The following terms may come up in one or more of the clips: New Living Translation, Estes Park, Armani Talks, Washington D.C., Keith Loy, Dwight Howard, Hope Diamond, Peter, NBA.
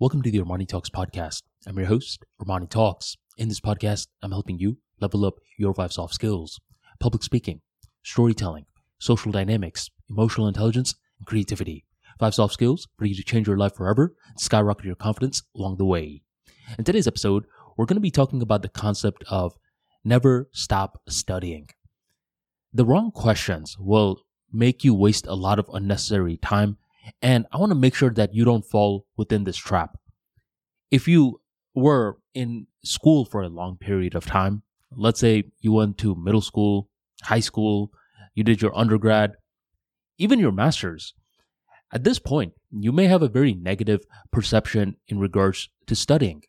Welcome to the Armani Talks podcast. I'm your host, Armani Talks. In this podcast, I'm helping you level up your 5 soft skills: public speaking, storytelling, social dynamics, emotional intelligence, and creativity. 5 soft skills for you to change your life forever and skyrocket your confidence along the way. In today's episode, we're going to be talking about the concept of never stop studying. The wrong questions will make you waste a lot of unnecessary time, and I want to make sure that you don't fall within this trap. If you were in school for a long period of time, let's say you went to middle school, high school, you did your undergrad, even your master's, at this point, you may have a very negative perception in regards to studying.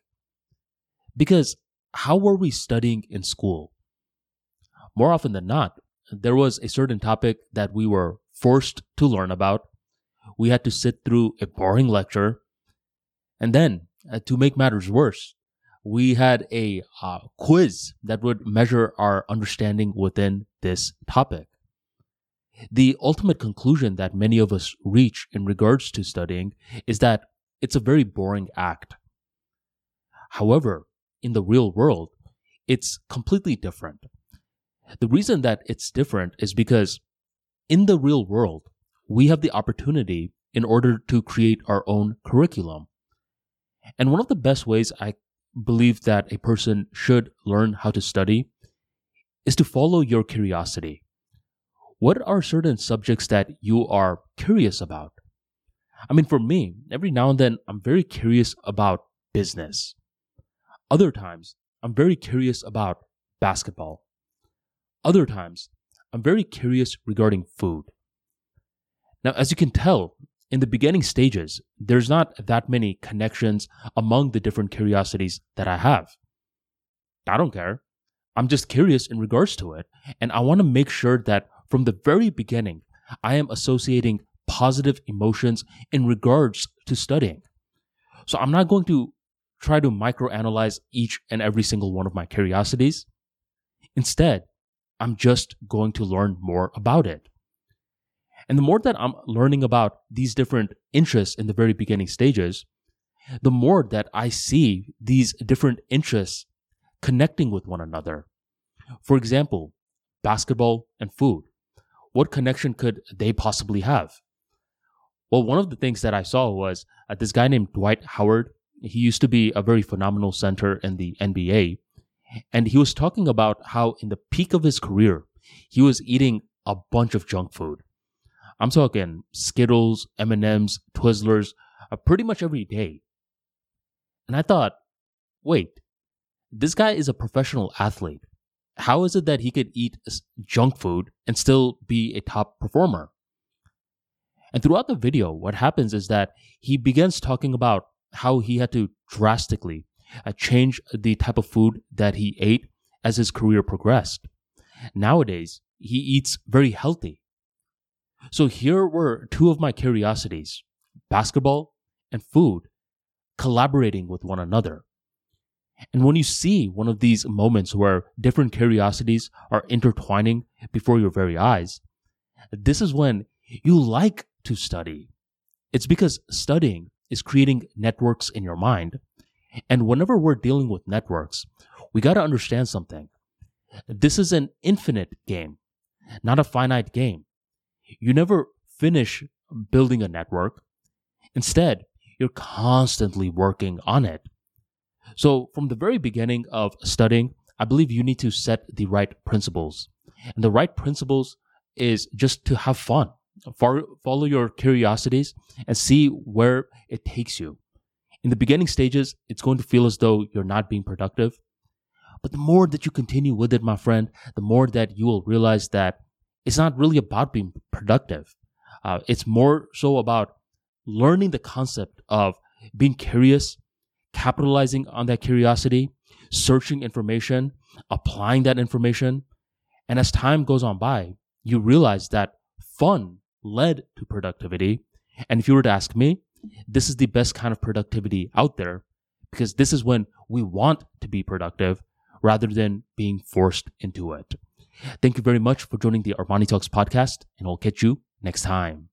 Because how were we studying in school? More often than not, there was a certain topic that we were forced to learn about. We had to sit through a boring lecture. And then, to make matters worse, we had a quiz that would measure our understanding within this topic. The ultimate conclusion that many of us reach in regards to studying is that it's a very boring act. However, in the real world, it's completely different. The reason that it's different is because in the real world, we have the opportunity in order to create our own curriculum. And one of the best ways I believe that a person should learn how to study is to follow your curiosity. What are certain subjects that you are curious about? I mean, for me, every now and then, I'm very curious about business. Other times, I'm very curious about basketball. Other times, I'm very curious regarding food. Now, as you can tell, in the beginning stages, there's not that many connections among the different curiosities that I have. I don't care. I'm just curious in regards to it, and I want to make sure that from the very beginning, I am associating positive emotions in regards to studying. So I'm not going to try to microanalyze each and every single one of my curiosities. Instead, I'm just going to learn more about it. And the more that I'm learning about these different interests in the very beginning stages, the more that I see these different interests connecting with one another. For example, basketball and food. What connection could they possibly have? Well, one of the things that I saw was this guy named Dwight Howard. He used to be a very phenomenal center in the NBA. And he was talking about how in the peak of his career, he was eating a bunch of junk food. I'm talking Skittles, M&Ms, Twizzlers, pretty much every day. And I thought, wait, this guy is a professional athlete. How is it that he could eat junk food and still be a top performer? And throughout the video, what happens is that he begins talking about how he had to drastically change the type of food that he ate as his career progressed. Nowadays, he eats very healthy. So here were two of my curiosities, basketball and food, collaborating with one another. And when you see one of these moments where different curiosities are intertwining before your very eyes, this is when you like to study. It's because studying is creating networks in your mind. And whenever we're dealing with networks, we got to understand something. This is an infinite game, not a finite game. You never finish building a network. Instead, you're constantly working on it. So from the very beginning of studying, I believe you need to set the right principles. And the right principles is just to have fun. Follow your curiosities and see where it takes you. In the beginning stages, it's going to feel as though you're not being productive. But the more that you continue with it, my friend, the more that you will realize that it's not really about being productive. It's more so about learning the concept of being curious, capitalizing on that curiosity, searching information, applying that information. And as time goes on by, you realize that fun led to productivity. And if you were to ask me, this is the best kind of productivity out there, because this is when we want to be productive rather than being forced into it. Thank you very much for joining the Armani Talks podcast, and I'll catch you next time.